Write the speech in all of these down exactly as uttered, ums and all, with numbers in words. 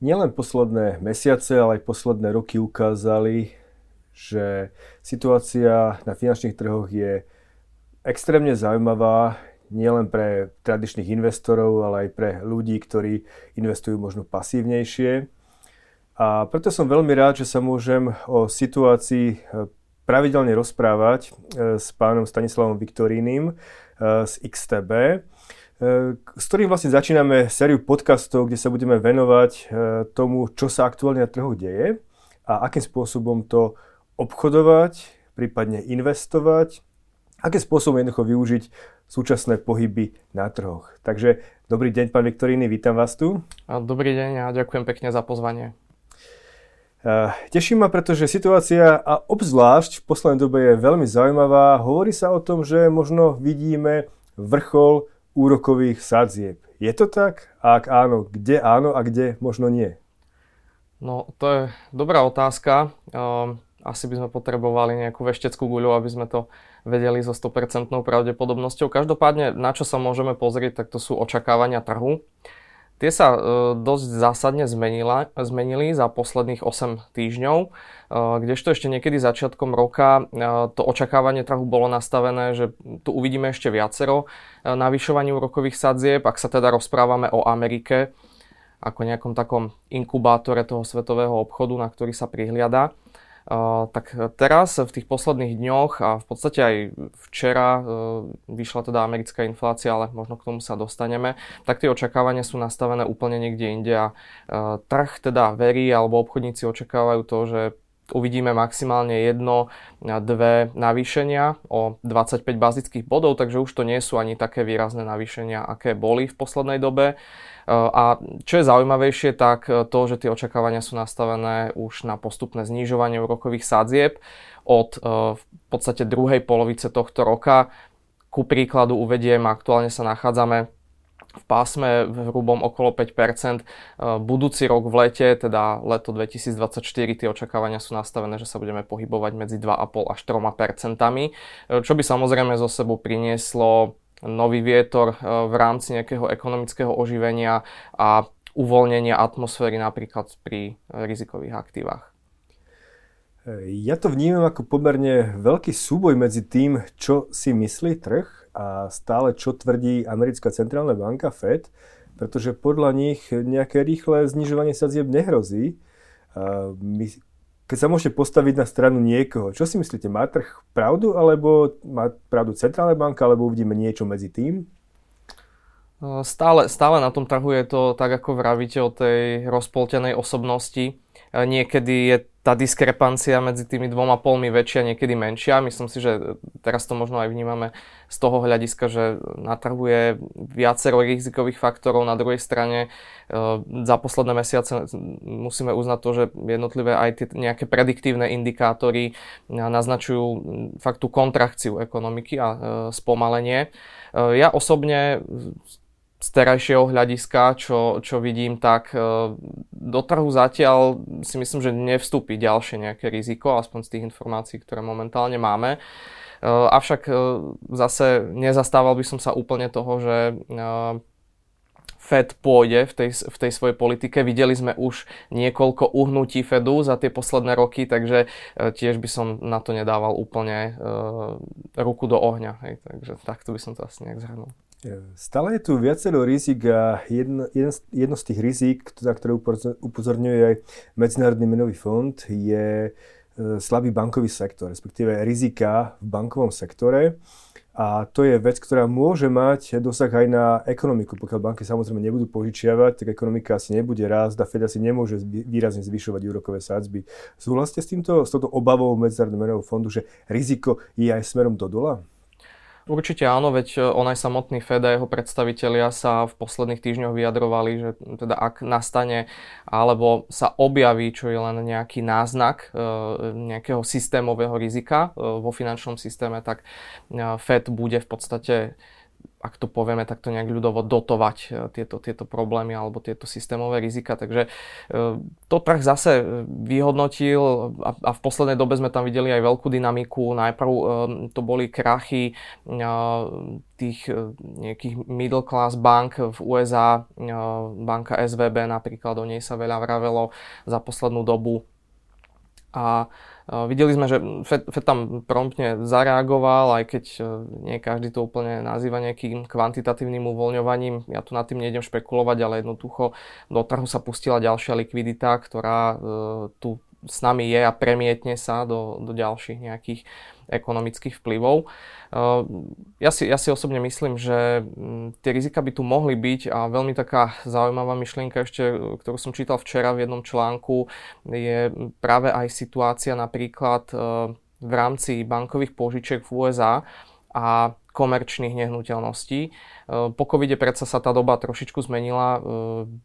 Nielen posledné mesiace, ale aj posledné roky ukázali, že situácia na finančných trhoch je extrémne zaujímavá nielen pre tradičných investorov, ale aj pre ľudí, ktorí investujú možno pasívnejšie. A preto som veľmi rád, že sa môžem o situácii pravidelne rozprávať s pánom Stanislavom Viktorinim z X T B, s ktorým vlastne začíname sériu podcastov, kde sa budeme venovať tomu, čo sa aktuálne na trhu deje a akým spôsobom to obchodovať, prípadne investovať, akým spôsobom jednoducho využiť súčasné pohyby na trhoch. Takže dobrý deň, pán Viktorini, vítam vás tu. Dobrý deň a ďakujem pekne za pozvanie. Teším ma, pretože situácia a obzvlášť v poslednej dobe je veľmi zaujímavá. Hovorí sa o tom, že možno vidíme vrchol úrokových sadzieb. Je to tak? A ak áno, kde áno a kde možno nie? No, to je dobrá otázka. Um, asi by sme potrebovali nejakú vešteckú guľu, aby sme to vedeli so sto percent pravdepodobnosťou. Každopádne, na čo sa môžeme pozrieť, tak to sú očakávania trhu. Tie sa e, dosť zásadne zmenila, zmenili za posledných osem týždňov, e, kdežto ešte niekedy začiatkom roka e, to očakávanie trhu bolo nastavené, že tu uvidíme ešte viacero e, navyšovanie úrokových sadzieb, ak sa teda rozprávame o Amerike ako nejakom takom inkubátore toho svetového obchodu, na ktorý sa prihliada. Uh, tak teraz v tých posledných dňoch a v podstate aj včera uh, vyšla teda americká inflácia, ale možno k tomu sa dostaneme, tak tie očakávania sú nastavené úplne niekde inde a uh, trh teda verí alebo obchodníci očakávajú to, že uvidíme maximálne jedno, dve navýšenia o dvadsaťpäť bazických bodov, takže už to nie sú ani také výrazné navýšenia, aké boli v poslednej dobe. A čo je zaujímavejšie, tak to, že tie očakávania sú nastavené už na postupné znižovanie úrokových sadzieb od v podstate druhej polovice tohto roka. Ku príkladu uvediem, aktuálne sa nachádzame v pásme v hrubom okolo päť percent. Budúci rok v lete, teda leto dvetisícdvadsaťštyri, tie očakávania sú nastavené, že sa budeme pohybovať medzi dva a pol až tri percentami, čo by samozrejme zo sebou prinieslo nový vietor v rámci nejakého ekonomického oživenia a uvoľnenia atmosféry napríklad pri rizikových aktívach. Ja to vnímam ako pomerne veľký súboj medzi tým, čo si myslí trh a stále čo tvrdí americká centrálna banka Fed, pretože podľa nich nejaké rýchle znižovanie sadzieb nehrozí. Keď sa môžete postaviť na stranu niekoho, čo si myslíte, má trh pravdu, alebo má pravdu centrálna banka, alebo uvidíme niečo medzi tým? Stále, stále na tom trhu je to tak, ako vravíte o tej rozpoltenej osobnosti. Niekedy je tá diskrepancia medzi tými dvoma polmi väčšia, niekedy menšia. Myslím si, že teraz to možno aj vnímame z toho hľadiska, že na trhu je viacero rizikových faktorov. Na druhej strane za posledné mesiace musíme uznať to, že jednotlivé aj tie nejaké prediktívne indikátory naznačujú fakt tú kontrakciu ekonomiky a spomalenie. Ja osobne z terajšieho hľadiska, čo, čo vidím, tak do trhu zatiaľ si myslím, že nevstúpi ďalšie nejaké riziko, aspoň z tých informácií, ktoré momentálne máme. Avšak zase nezastával by som sa úplne toho, že Fed pôjde v tej, v tej svojej politike. Videli sme už niekoľko uhnutí Fedu za tie posledné roky, takže tiež by som na to nedával úplne ruku do ohňa. Hej, takže takto by som to asi nejak zhrnul. Stále je tu viacero rizik a jedno, jedno z tých rizik, na ktoré upozorňuje aj Medzinárodný menový fond, je slabý bankový sektor, respektíve rizika v bankovom sektore. A to je vec, ktorá môže mať dosah aj na ekonomiku. Pokiaľ banky samozrejme nebudú požičiavať, tak ekonomika asi nebude rásť a Fed asi nemôže výrazne zvyšovať úrokové sádzby. Súhlasíte s týmto, s touto obavou Medzinárodného menového fondu, že riziko je aj smerom do dola? Určite áno, veď on aj samotný Fed a jeho predstavitelia sa v posledných týždňoch vyjadrovali, že teda ak nastane alebo sa objaví, čo je len nejaký náznak nejakého systémového rizika vo finančnom systéme, tak Fed bude v podstate ak to povieme takto nejak ľudovo, dotovať tieto, tieto problémy alebo tieto systémové rizika. Takže to trh zase vyhodnotil a, a v poslednej dobe sme tam videli aj veľkú dynamiku. Najprv to boli krachy tých nejakých middle class bank v U S A, banka S V B napríklad, o nej sa veľa vravelo za poslednú dobu. A videli sme, že Fed, Fed tam promptne zareagoval, aj keď nie každý to úplne nazýva nejakým kvantitatívnym uvoľňovaním. Ja tu nad tým nejdem špekulovať, ale jednoducho do trhu sa pustila ďalšia likvidita, ktorá e, tu s nami je a premietne sa do, do ďalších nejakých ekonomických vplyvov. E, ja, si, ja si osobne myslím, že m, tie rizika by tu mohli byť a veľmi taká zaujímavá myšlienka ešte, ktorú som čítal včera v jednom článku, je práve aj situácia napríklad príklad v rámci bankových pôžičiek v U S A a komerčných nehnuteľností. Po covide predsa sa tá doba trošičku zmenila.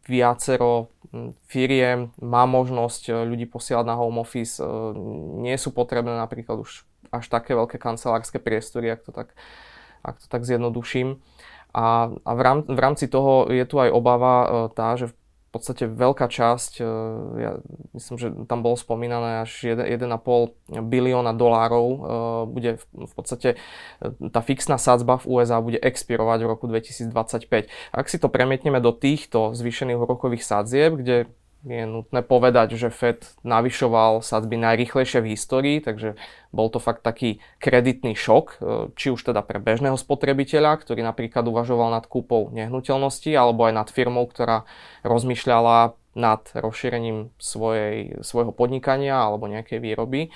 Viacero firiem má možnosť ľudí posielať na home office. Nie sú potrebné napríklad už až také veľké kancelárske priestory, ak to tak, ak to tak zjednoduším. A, a v, rám, v rámci toho je tu aj obava tá, že v podstate veľká časť, ja myslím, že tam bolo spomínané až jeden a pol bilióna dolárov, bude v podstate tá fixná sadzba v U S A bude expirovať v roku dvetisícdvadsaťpäť. Ak si to premietneme do týchto zvýšených úrokových sadzieb, kde je nutné povedať, že Fed navyšoval sadzby najrýchlejšie v histórii, takže bol to fakt taký kreditný šok, či už teda pre bežného spotrebiteľa, ktorý napríklad uvažoval nad kúpou nehnuteľnosti, alebo aj nad firmou, ktorá rozmýšľala nad rozšírením svojej, svojho podnikania alebo nejakej výroby.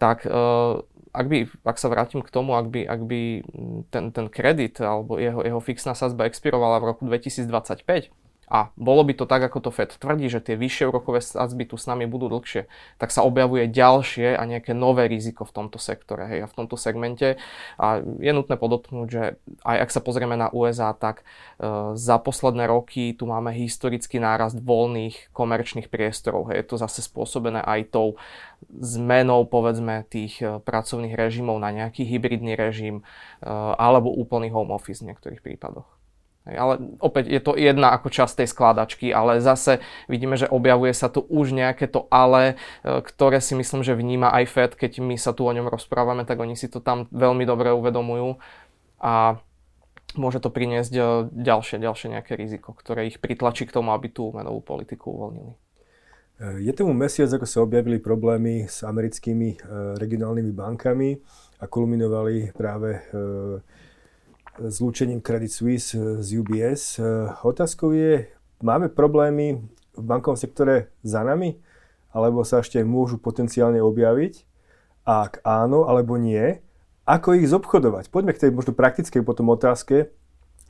Tak ak, by, ak sa vrátim k tomu, ak by, ak by ten, ten kredit alebo jeho, jeho fixná sadzba expirovala v roku dvetisícdvadsaťpäť, a bolo by to tak, ako to Fed tvrdí, že tie vyššie úrokové sadzby tu s nami budú dlhšie, tak sa objavuje ďalšie a nejaké nové riziko v tomto sektore, hej, a v tomto segmente. A je nutné podotknúť, že aj ak sa pozrieme na U S A, tak e, za posledné roky tu máme historický nárast voľných komerčných priestorov. Hej. Je to zase spôsobené aj tou zmenou, povedzme, tých pracovných režimov na nejaký hybridný režim e, alebo úplný home office v niektorých prípadoch. Ale opäť je to jedna ako časť tej skladačky, ale zase vidíme, že objavuje sa tu už nejaké to ale, ktoré si myslím, že vníma aj Fed, keď my sa tu o ňom rozprávame, tak oni si to tam veľmi dobre uvedomujú a môže to priniesť ďalšie, ďalšie nejaké riziko, ktoré ich pritlačí k tomu, aby tú menovú politiku uvoľnili. Je tomu mesiac, ako sa objavili problémy s americkými regionálnymi bankami a kulminovali práve zlúčením Credit Suisse z U B S. Otázkou je, máme problémy v bankovom sektore za nami, alebo sa ešte môžu potenciálne objaviť? A ak áno, alebo nie, ako ich zobchodovať? Poďme k tej možno praktickej potom otázke,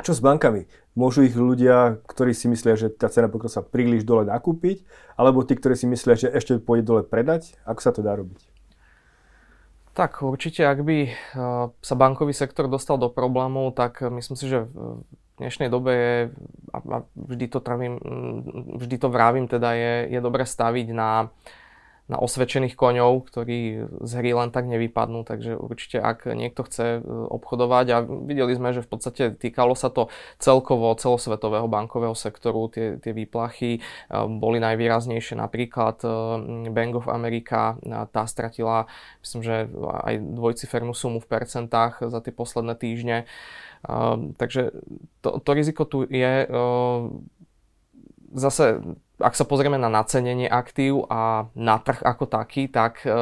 čo s bankami? Môžu ich ľudia, ktorí si myslia, že tá cena pokročila sa príliš dole, nakúpiť, alebo tí, ktorí si myslia, že ešte pôjde dole, predať? Ako sa to dá robiť? Tak určite, ak by sa bankový sektor dostal do problémov, tak myslím si, že v dnešnej dobe je, a vždy to, travím, vždy to vravím, teda je, je dobre staviť na, na osvedčených koňov, ktorí z hry len tak nevypadnú. Takže určite, ak niekto chce obchodovať, a videli sme, že v podstate týkalo sa to celkovo celosvetového bankového sektoru, tie, tie výplachy boli najvýraznejšie. Napríklad Bank of America, tá stratila, myslím, že aj dvojcifernú sumu v percentách za tie posledné týždne. Takže to, to riziko tu je. Zase, ak sa pozrieme na nacenenie aktív a na trh ako taký, tak e,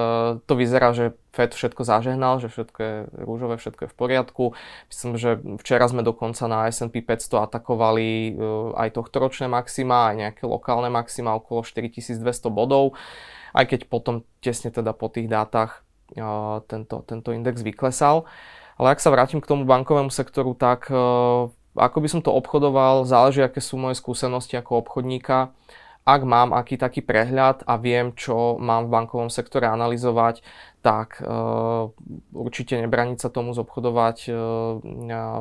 to vyzerá, že Fed všetko zažehnal, že všetko je rúžové, všetko je v poriadku. Myslím, že včera sme dokonca na S and P päťsto atakovali e, aj tohtoročné maxima, aj nejaké lokálne maxima, okolo štyritisícdvesto bodov, aj keď potom tesne teda po tých dátach e, tento, tento index vyklesal. Ale ak sa vrátim k tomu bankovému sektoru, tak e, ako by som to obchodoval, záleží, aké sú moje skúsenosti ako obchodníka. Ak mám aký taký prehľad a viem, čo mám v bankovom sektore analyzovať, tak e, určite nebraniť sa tomu zobchodovať e,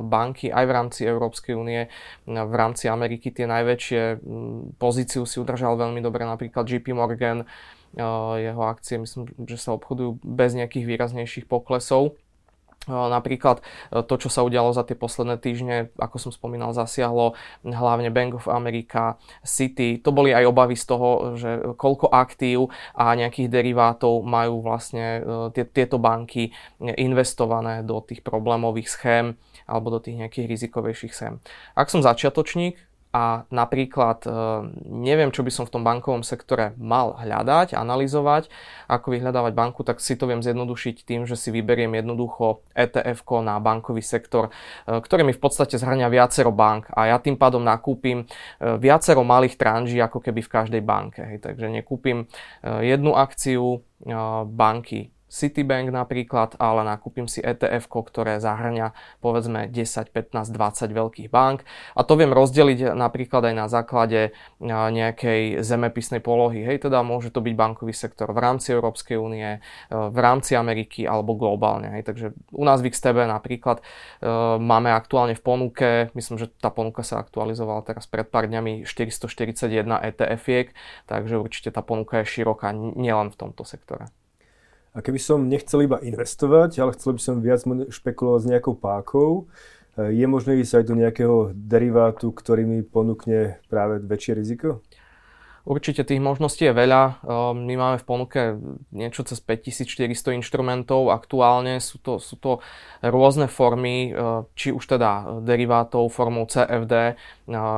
banky aj v rámci Európskej únie, v rámci Ameriky tie najväčšie. Pozíciu si udržal veľmi dobre napríklad J P Morgan, e, jeho akcie myslím, že sa obchodujú bez nejakých výraznejších poklesov. Napríklad to, čo sa udialo za tie posledné týždne, ako som spomínal, zasiahlo hlavne Bank of America, City. To boli aj obavy z toho, že koľko aktív a nejakých derivátov majú vlastne tieto banky investované do tých problémových schém alebo do tých nejakých rizikovejších schém. Ak som začiatočník a napríklad neviem, čo by som v tom bankovom sektore mal hľadať, analyzovať, ako vyhľadávať banku, tak si to viem zjednodušiť tým, že si vyberiem jednoducho é té efko na bankový sektor, ktorý mi v podstate zhrňa viacero bank a ja tým pádom nakúpim viacero malých tranží ako keby v každej banke. Hej, takže nekúpim jednu akciu banky Citibank napríklad, ale nakúpim si é té efko, ktoré zahrňa povedzme desať, pätnásť, dvadsať veľkých bank a to viem rozdeliť napríklad aj na základe nejakej zemepisnej polohy. Hej, teda môže to byť bankový sektor v rámci Európskej únie, v rámci Ameriky alebo globálne. Hej, takže u nás v iks té bé napríklad máme aktuálne v ponuke, myslím, že tá ponuka sa aktualizovala teraz pred pár dňami, štyristoštyridsaťjeden é té efiek, takže určite tá ponuka je široká nielen v tomto sektore. A keby som nechcel iba investovať, ale chcel by som viac špekulovať s nejakou pákou, je možné ísť aj do nejakého derivátu, ktorý mi ponúkne práve väčšie riziko? Určite tých možností je veľa. My máme v ponuke niečo cez päťtisícštyristo inštrumentov. Aktuálne sú to, sú to rôzne formy, či už teda derivátov formou cé ef dé,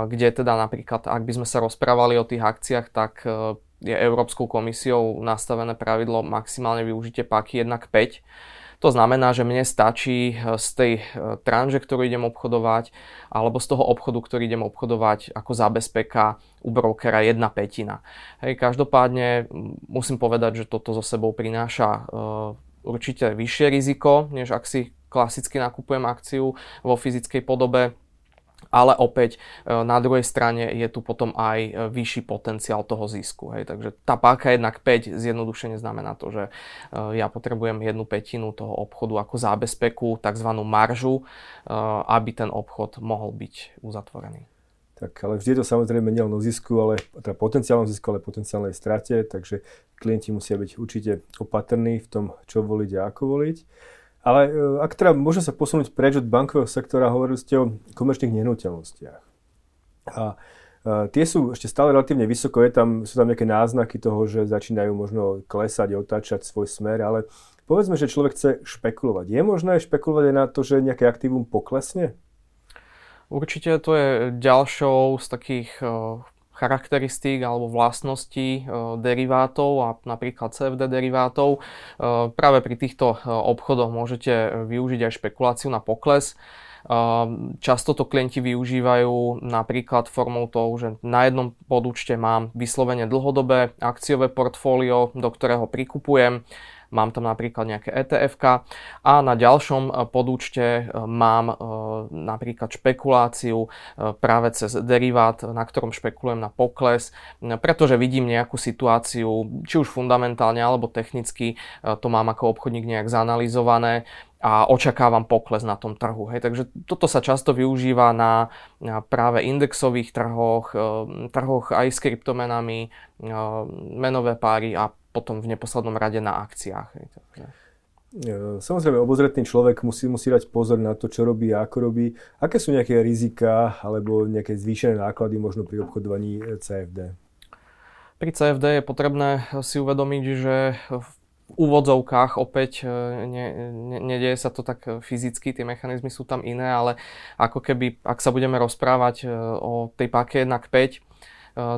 kde teda napríklad, ak by sme sa rozprávali o tých akciách, tak je Európskou komisiou nastavené pravidlo maximálne využite páky jeden k päť. To znamená, že mne stačí z tej tranže, ktorú idem obchodovať, alebo z toho obchodu, ktorý idem obchodovať ako zábezpeka u brokera jedna pätina. Hej, každopádne musím povedať, že toto so sebou prináša e, určite vyššie riziko, než ak si klasicky nakupujem akciu vo fyzickej podobe. Ale opäť na druhej strane je tu potom aj vyšší potenciál toho zisku. Hej. Takže tá páka jednak päť zjednodušene znamená to, že ja potrebujem jednu pätinu toho obchodu ako zábezpeku, takzvanú maržu, aby ten obchod mohol byť uzatvorený. Tak ale vždy je to samozrejme nielen o zisku, ale teda potenciálnom zisku, ale potenciálnej strate, takže klienti musia byť určite opatrní v tom, čo voliť a ako voliť. Ale ak teda môžem sa posunúť preč od bankového sektora, hovorili ste o komerčných nehnuteľnostiach. A tie sú ešte stále relatívne vysoko, je tam, sú tam nejaké náznaky toho, že začínajú možno klesať, otáčať svoj smer, ale povedzme, že človek chce špekulovať. Je možné špekulovať aj na to, že nejaké aktívum poklesne? Určite to je ďalšou z takých charakteristík alebo vlastností derivátov a napríklad cé ef dé derivátov. Práve pri týchto obchodoch môžete využiť aj špekuláciu na pokles. Často to klienti využívajú napríklad formou toho, že na jednom podúčte mám vyslovene dlhodobé akciové portfólio, do ktorého prikupujem. Mám tam napríklad nejaké é té efka a na ďalšom podúčte mám napríklad špekuláciu práve cez derivát, na ktorom špekulujem na pokles, pretože vidím nejakú situáciu, či už fundamentálne alebo technicky, to mám ako obchodník nejak zanalizované a očakávam pokles na tom trhu. Hej. Takže toto sa často využíva na práve indexových trhoch, trhoch aj s kryptomenami, menové páry a potom v neposlednom rade na akciách. Hej. Takže. Samozrejme, obozretný človek musí, musí dať pozor na to, čo robí a ako robí. Aké sú nejaké riziká alebo nejaké zvýšené náklady možno pri obchodovaní cé ef dé? Pri cé ef dé je potrebné si uvedomiť, že v úvodzovkách opäť ne, ne, nedieje sa to tak fyzicky, tie mechanizmy sú tam iné, ale ako keby, ak sa budeme rozprávať o tej páke jeden k päť,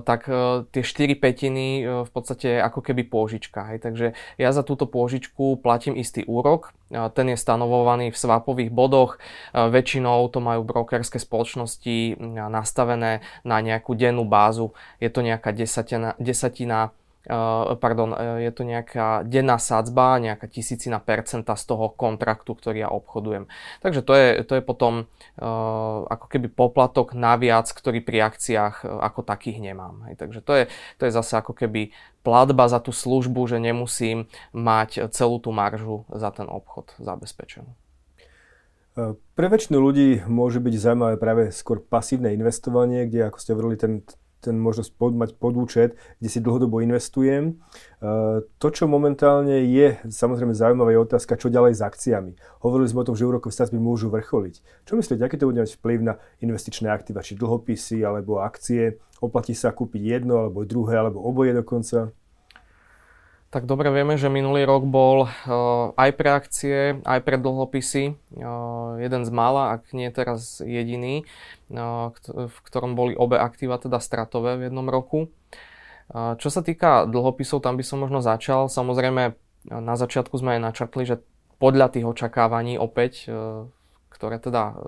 tak tie štyri pätiny v podstate je ako keby pôžička. Hej. Takže ja za túto pôžičku platím istý úrok, ten je stanovovaný v swapových bodoch, väčšinou to majú brokerské spoločnosti nastavené na nejakú dennú bázu, je to nejaká desatina, desatina pardon, je to nejaká denná sadzba, nejaká tisícina percenta z toho kontraktu, ktorý ja obchodujem. Takže to je, to je potom uh, ako keby poplatok naviac, ktorý pri akciách ako takých nemám. Hej. Takže to je, to je zase ako keby platba za tú službu, že nemusím mať celú tú maržu za ten obchod zabezpečenú. Pre väčšinu ľudí môže byť zaujímavé práve skôr pasívne investovanie, kde, ako ste hovorili, ten ten možnosť pod, mať podúčet, kde si dlhodobo investujem. To, čo momentálne je, samozrejme zaujímavá je otázka, čo ďalej s akciami. Hovorili sme o tom, že úrokové sadzby môžu vrcholiť. Čo myslíte, aký to bude mať vplyv na investičné aktíva, či dlhopisy alebo akcie? Oplatí sa kúpiť jedno alebo druhé alebo oboje dokonca? Tak dobre vieme, že minulý rok bol uh, aj pre akcie, aj pre dlhopisy uh, jeden z mála, ak nie teraz jediný, uh, kt- v ktorom boli obe aktíva teda stratové v jednom roku. Uh, čo sa týka dlhopisov, tam by som možno začal. Samozrejme, na začiatku sme aj načrtli, že podľa tých očakávaní opäť, uh, ktoré teda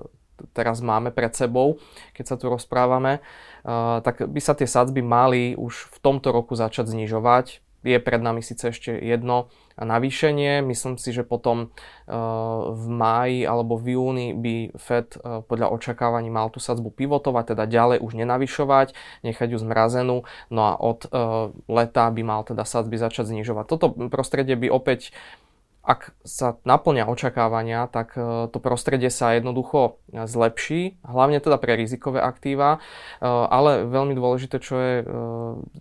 teraz máme pred sebou, keď sa tu rozprávame, uh, tak by sa tie sadzby mali už v tomto roku začať znižovať. Je pred nami síce ešte jedno navýšenie. Myslím si, že potom v máji alebo v júni by Fed podľa očakávaní mal tú sadzbu pivotovať, teda ďalej už nenavyšovať, nechať ju zmrazenú. No a od leta by mal teda sadzby začať znižovať. Toto prostredie by opäť, ak sa naplňa očakávania, tak to prostredie sa jednoducho zlepší, hlavne teda pre rizikové aktíva, ale veľmi dôležité, čo je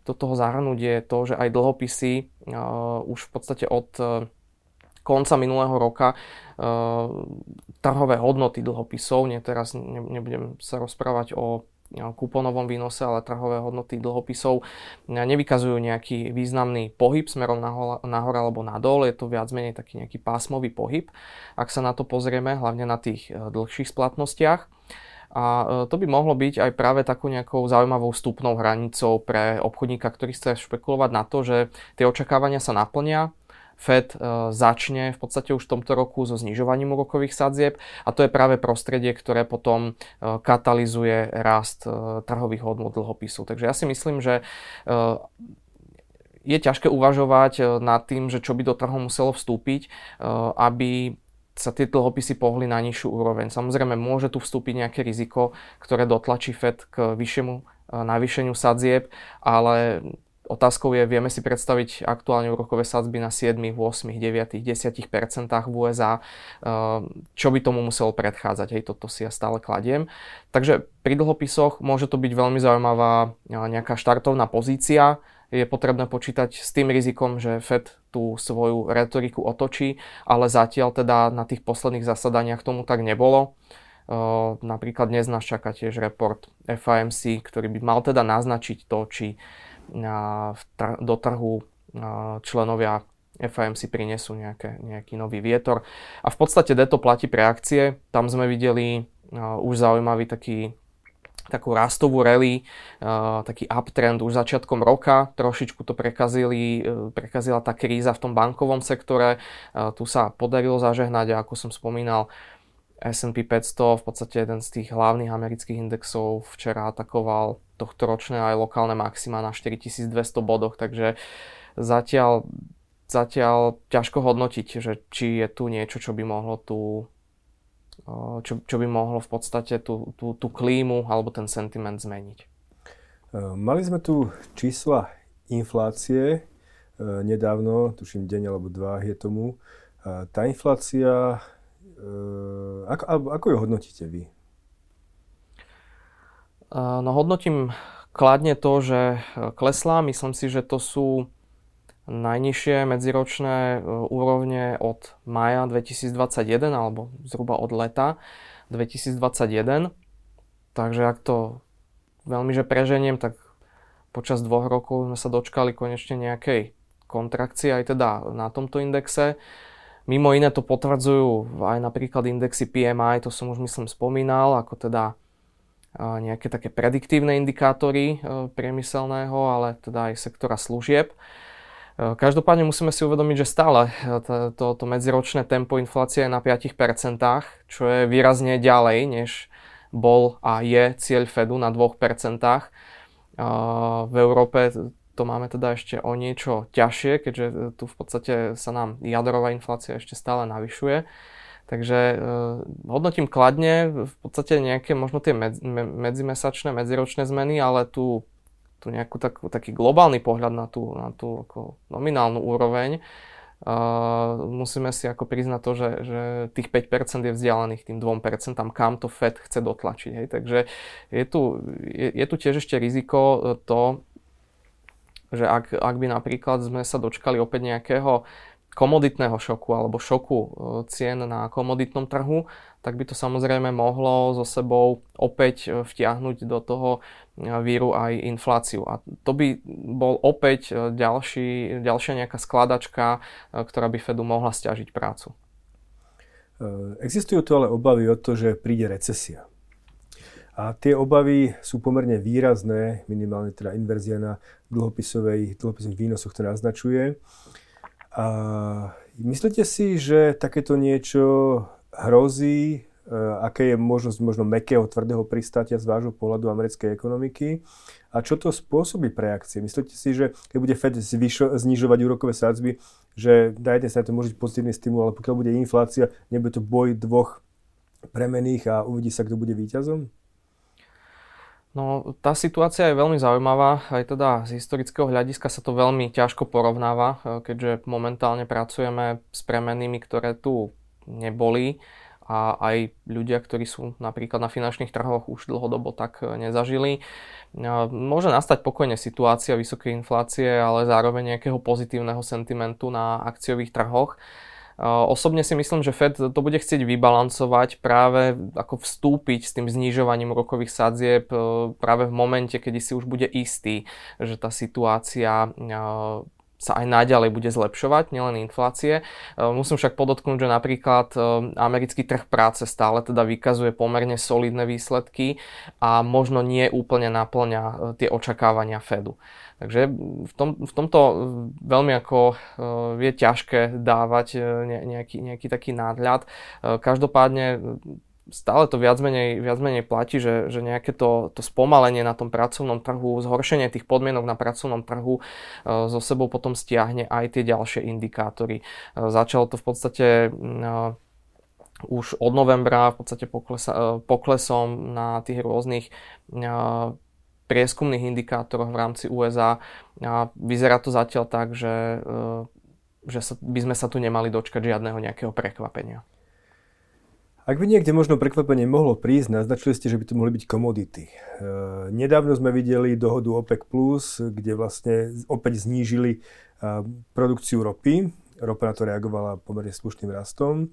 do toho zahrnúť, je to, že aj dlhopisy už v podstate od konca minulého roka trhové hodnoty dlhopisov, nie, teraz nebudem sa rozprávať o kuponovom výnose, ale trhové hodnoty dlhopisov nevykazujú nejaký významný pohyb smerom nahor alebo nadol. Je to viac menej taký nejaký pásmový pohyb, ak sa na to pozrieme, hlavne na tých dlhších splatnostiach. A to by mohlo byť aj práve takou nejakou zaujímavou vstupnou hranicou pre obchodníka, ktorý chce špekulovať na to, že tie očakávania sa naplnia. Fed začne v podstate už v tomto roku so znižovaním úrokových sadzieb a to je práve prostredie, ktoré potom katalizuje rast trhových hodnôt dlhopisov. Takže ja si myslím, že je ťažké uvažovať nad tým, že čo by do trhu muselo vstúpiť, aby sa tie dlhopisy pohli na nižšiu úroveň. Samozrejme, môže tu vstúpiť nejaké riziko, ktoré dotlačí Fed k vyššiemu navýšeniu sadzieb, ale otázkou je, vieme si predstaviť aktuálne úrokové sadzby na sedem, osem, deväť, desať percent v U S A, čo by tomu muselo predchádzať, hej, toto si ja stále kladiem. Takže pri dlhopisoch môže to byť veľmi zaujímavá nejaká štartovná pozícia, je potrebné počítať s tým rizikom, že Fed tú svoju retoriku otočí, ale zatiaľ teda na tých posledných zasadaniach tomu tak nebolo. Uh, napríklad dnes nás čaká tiež report F O M C, ktorý by mal teda naznačiť to, či uh, tr- do trhu uh, členovia F O M C prinesú nejaké, nejaký nový vietor. A v podstate deto platí pre akcie. Tam sme videli uh, už zaujímavý taký takú rastovú rally, uh, taký uptrend už začiatkom roka. Trošičku to prekazili, uh, prekazila tá kríza v tom bankovom sektore. Uh, tu sa podarilo zažehnať a ako som spomínal, S and P päťsto, v podstate jeden z tých hlavných amerických indexov, včera atakoval tohtoročné aj lokálne maxima na štyritisícdvesto bodoch, takže zatiaľ, zatiaľ ťažko hodnotiť, že či je tu niečo, čo by mohlo tu, čo, čo by mohlo v podstate tú, tú, tú klímu alebo ten sentiment zmeniť. Mali sme tu čísla inflácie nedávno, tuším deň alebo dva je tomu. Tá inflácia, Uh, ako, ako ju hodnotíte vy? Uh, no hodnotím kladne to, že klesla. Myslím si, že to sú najnižšie medziročné úrovne od mája dvetisícdvadsaťjeden alebo zhruba od leta dvetisícdvadsaťjeden. Takže ak to veľmi že preženiem, tak počas dvoch rokov sme sa dočkali konečne nejakej kontrakcie aj teda na tomto indexe. Mimo iné to potvrdzujú aj napríklad indexy P M I, to som už myslím spomínal, ako teda nejaké také prediktívne indikátory priemyselného, ale teda aj sektora služieb. Každopádne musíme si uvedomiť, že stále to, to, to medziročné tempo inflácie je na päť percent, čo je výrazne ďalej, než bol a je cieľ Fedu na dva percentá. V Európe to máme teda ešte o niečo ťažšie, keďže tu v podstate sa nám jadrová inflácia ešte stále navyšuje. Takže eh, hodnotím kladne, v podstate nejaké možno tie med, me, medzimesačné, medziročné zmeny, ale tu, tu nejakú takú, taký globálny pohľad na tú, na tú ako nominálnu úroveň Uh, musíme si ako priznať to, že, že tých päť percent je vzdialených tým dva percentám, kam to Fed chce dotlačiť. Hej. Takže je tu, je, je tu tiež ešte riziko to, že ak, ak by napríklad sme sa dočkali opäť nejakého komoditného šoku alebo šoku cien na komoditnom trhu, tak by to samozrejme mohlo so sebou opäť vtiahnuť do toho víru aj infláciu. A to by bol opäť ďalší, ďalšia nejaká skladačka, ktorá by Fedu mohla stiažiť prácu. Existujú tu ale obavy o to, že príde recesia. A tie obavy sú pomerne výrazné, minimálne teda inverzia na dlhopisových výnosoch to naznačuje. A myslíte si, že takéto niečo hrozí, aké je možnosť možno mäkkého, tvrdého pristátia z vášho pohľadu americkej ekonomiky? A čo to spôsobí pre akcie? Myslíte si, že keď bude Fed zvyšo, znižovať úrokové sadzby, že na jednej strane to môže byť pozitívny stimul, ale pokiaľ bude inflácia, nebude to boj dvoch premených a uvidí sa, kto bude víťazom? No, tá situácia je veľmi zaujímavá, aj teda z historického hľadiska sa to veľmi ťažko porovnáva, keďže momentálne pracujeme s premennými, ktoré tu neboli a aj ľudia, ktorí sú napríklad na finančných trhoch už dlhodobo tak nezažili. Môže nastať pokojne situácia vysokej inflácie, ale zároveň nejakého pozitívneho sentimentu na akciových trhoch. Osobne si myslím, že Fed to bude chcieť vybalancovať práve ako vstúpiť s tým znižovaním úrokových sadzieb práve v momente, kedy si už bude istý, že tá situácia sa aj naďalej bude zlepšovať, nielen inflácie. Musím však podotknúť, že napríklad americký trh práce stále teda vykazuje pomerne solidné výsledky a možno nie úplne naplňa tie očakávania Fedu. Takže v, tom, v tomto veľmi ako je ťažké dávať nejaký, nejaký taký náhľad. Každopádne stále to viac menej, viac menej platí, že, že nejaké to, to spomalenie na tom pracovnom trhu, zhoršenie tých podmienok na pracovnom trhu so sebou potom stiahne aj tie ďalšie indikátory. Začalo to v podstate už od novembra v podstate poklesa, poklesom na tých rôznych prieskumných indikátoroch v rámci U S A. A vyzerá to zatiaľ tak, že, že sa, by sme sa tu nemali dočkať žiadneho nejakého prekvapenia. Ak by niekde možno prekvapenie mohlo prísť, naznačili ste, že by to mohli byť komodity. E, nedávno sme videli dohodu OPEC plus, kde vlastne opäť znížili a, produkciu ropy. Ropa na to reagovala pomerne slušným rastom.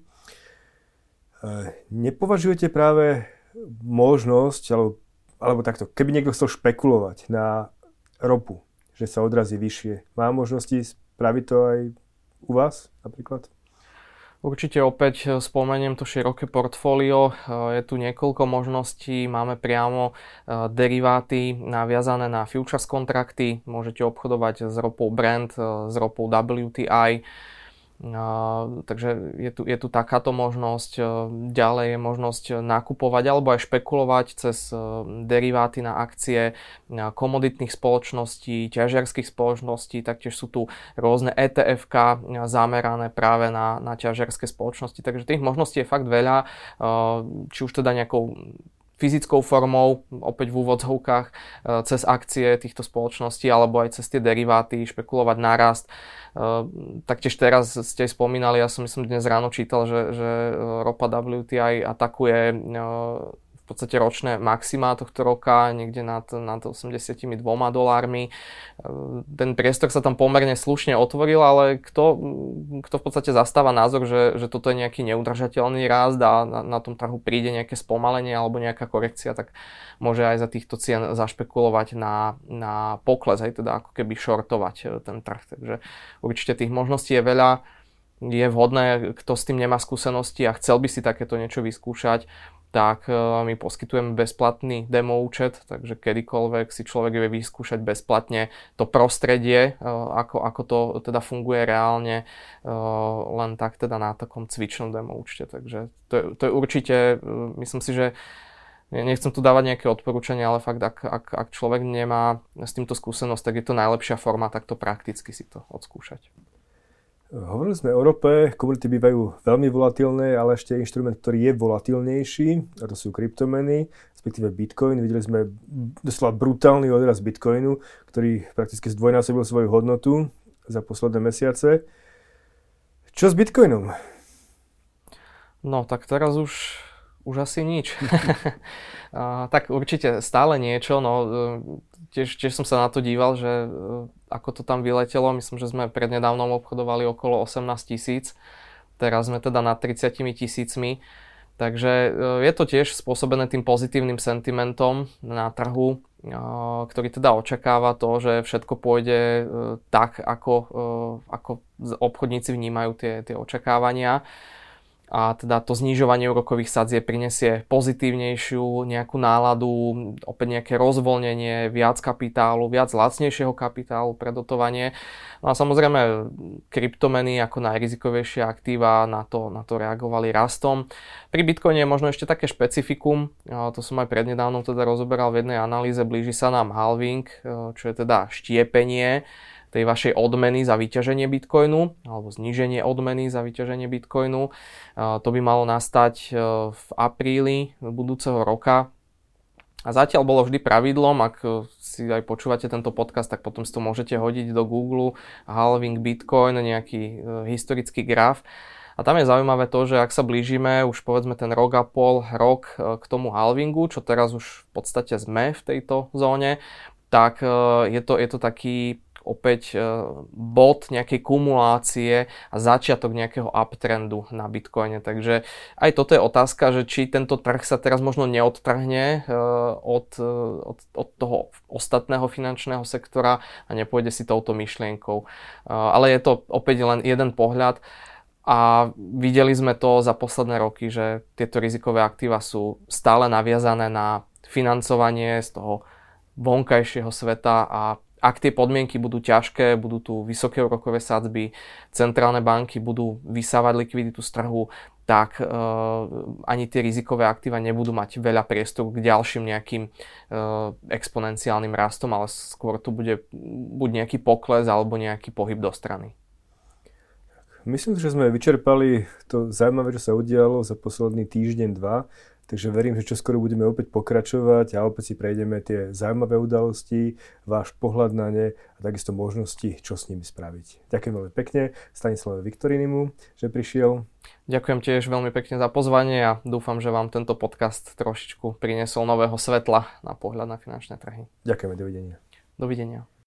E, nepovažujete práve možnosť, alebo Alebo takto, keby niekto chcel špekulovať na ropu, že sa odrazí vyššie, má možnosti spraviť to aj u vás napríklad? Určite opäť spomeniem to široké portfólio, je tu niekoľko možností, máme priamo deriváty naviazané na futures kontrakty, môžete obchodovať s ropou Brent, s ropou W T I, Uh, takže je tu, je tu takáto možnosť, ďalej je možnosť nakupovať alebo aj špekulovať cez deriváty na akcie komoditných spoločností, ťažiarskych spoločností, taktiež sú tu rôzne é té efka zamerané práve na, na ťažiarske spoločnosti, takže tých možností je fakt veľa, uh, či už teda nejakou fyzickou formou, opäť v úvodzovkách, cez akcie týchto spoločností alebo aj cez tie deriváty, špekulovať narast. Taktiež teraz ste spomínali, ja som myslím dnes ráno čítal, že, že ropa W T I atakuje v podstate ročné maxima tohto roka, niekde nad, nad osemdesiatdva dolármi. Ten priestor sa tam pomerne slušne otvoril, ale kto, kto v podstate zastáva názor, že, že toto je nejaký neudržateľný rast a na, na tom trhu príde nejaké spomalenie alebo nejaká korekcia, tak môže aj za týchto cien zašpekulovať na, na pokles, aj teda ako keby shortovať ten trh. Takže určite tých možností je veľa. Je vhodné, kto s tým nemá skúsenosti a chcel by si takéto niečo vyskúšať, tak my poskytujeme bezplatný demo účet, takže kedykoľvek si človek vie vyskúšať bezplatne to prostredie, ako, ako to teda funguje reálne, len tak teda na takom cvičnom demo účte. Takže to je, to je určite, myslím si, že nechcem tu dávať nejaké odporúčania, ale fakt, ak, ak, ak človek nemá s týmto skúsenosť, tak je to najlepšia forma takto prakticky si to odskúšať. Hovorili sme o rope, komodity bývajú veľmi volatilné, ale ešte inštrument, ktorý je volatilnejší, a to sú kryptomeny, respektíve bitcoin. Videli sme doslova brutálny odraz bitcoinu, ktorý prakticky zdvojnásobil svoju hodnotu za posledné mesiace. Čo s bitcoinom? No tak teraz už, už asi nič. A, tak určite stále niečo, no tiež, tiež som sa na to díval, že ako to tam vyletelo, myslím, že sme prednedávnom obchodovali okolo osemnásť tisíc, teraz sme teda nad tridsiatimi tisícmi. Takže je to tiež spôsobené tým pozitívnym sentimentom na trhu, ktorý teda očakáva to, že všetko pôjde tak, ako, ako obchodníci vnímajú tie, tie očakávania. A teda to znižovanie úrokových sadzieb prinesie pozitívnejšiu nejakú náladu, opäť nejaké rozvoľnenie, viac kapitálu, viac lacnejšieho kapitálu pre dotovanie. No a samozrejme kryptomeny ako najrizikovejšie aktíva na to, na to reagovali rastom. Pri bitcoine je možno ešte také špecifikum, to som aj prednedávnom teda rozoberal v jednej analýze, blíži sa nám halving, čo je teda štiepenie tej vašej odmeny za vyťaženie bitcoinu alebo zníženie odmeny za vyťaženie bitcoinu. To by malo nastať v apríli budúceho roka. A zatiaľ bolo vždy pravidlom, ak si aj počúvate tento podcast, tak potom si to môžete hodiť do Google halving bitcoin, nejaký historický graf. A tam je zaujímavé to, že ak sa blížime už povedzme ten rok a pol, rok k tomu halvingu, čo teraz už v podstate sme v tejto zóne, tak je to, je to taký opäť bod nejakej kumulácie a začiatok nejakého uptrendu na bitcoine. Takže aj toto je otázka, že či tento trh sa teraz možno neodtrhne od, od, od toho ostatného finančného sektora a nepôjde si touto myšlienkou. Ale je to opäť len jeden pohľad a videli sme to za posledné roky, že tieto rizikové aktíva sú stále naviazané na financovanie z toho vonkajšieho sveta a ak tie podmienky budú ťažké, budú tu vysoké úrokové sadzby, centrálne banky budú vysávať likviditu z trhu, tak e, ani tie rizikové aktíva nebudú mať veľa priestoru k ďalším nejakým e, exponenciálnym rastom, ale skôr tu bude buď nejaký pokles alebo nejaký pohyb do strany. Myslím, že sme vyčerpali to zaujímavé, čo sa udialo za posledný týždeň, dva. Takže verím, že čoskoro budeme opäť pokračovať a opäť si prejdeme tie zaujímavé udalosti, váš pohľad na ne a takisto možnosti, čo s nimi spraviť. Ďakujem veľmi pekne Stanislavovi Viktorinimu, že prišiel. Ďakujem tiež veľmi pekne za pozvanie a dúfam, že vám tento podcast trošičku priniesol nového svetla na pohľad na finančné trhy. Ďakujem, dovidenia. Dovidenia.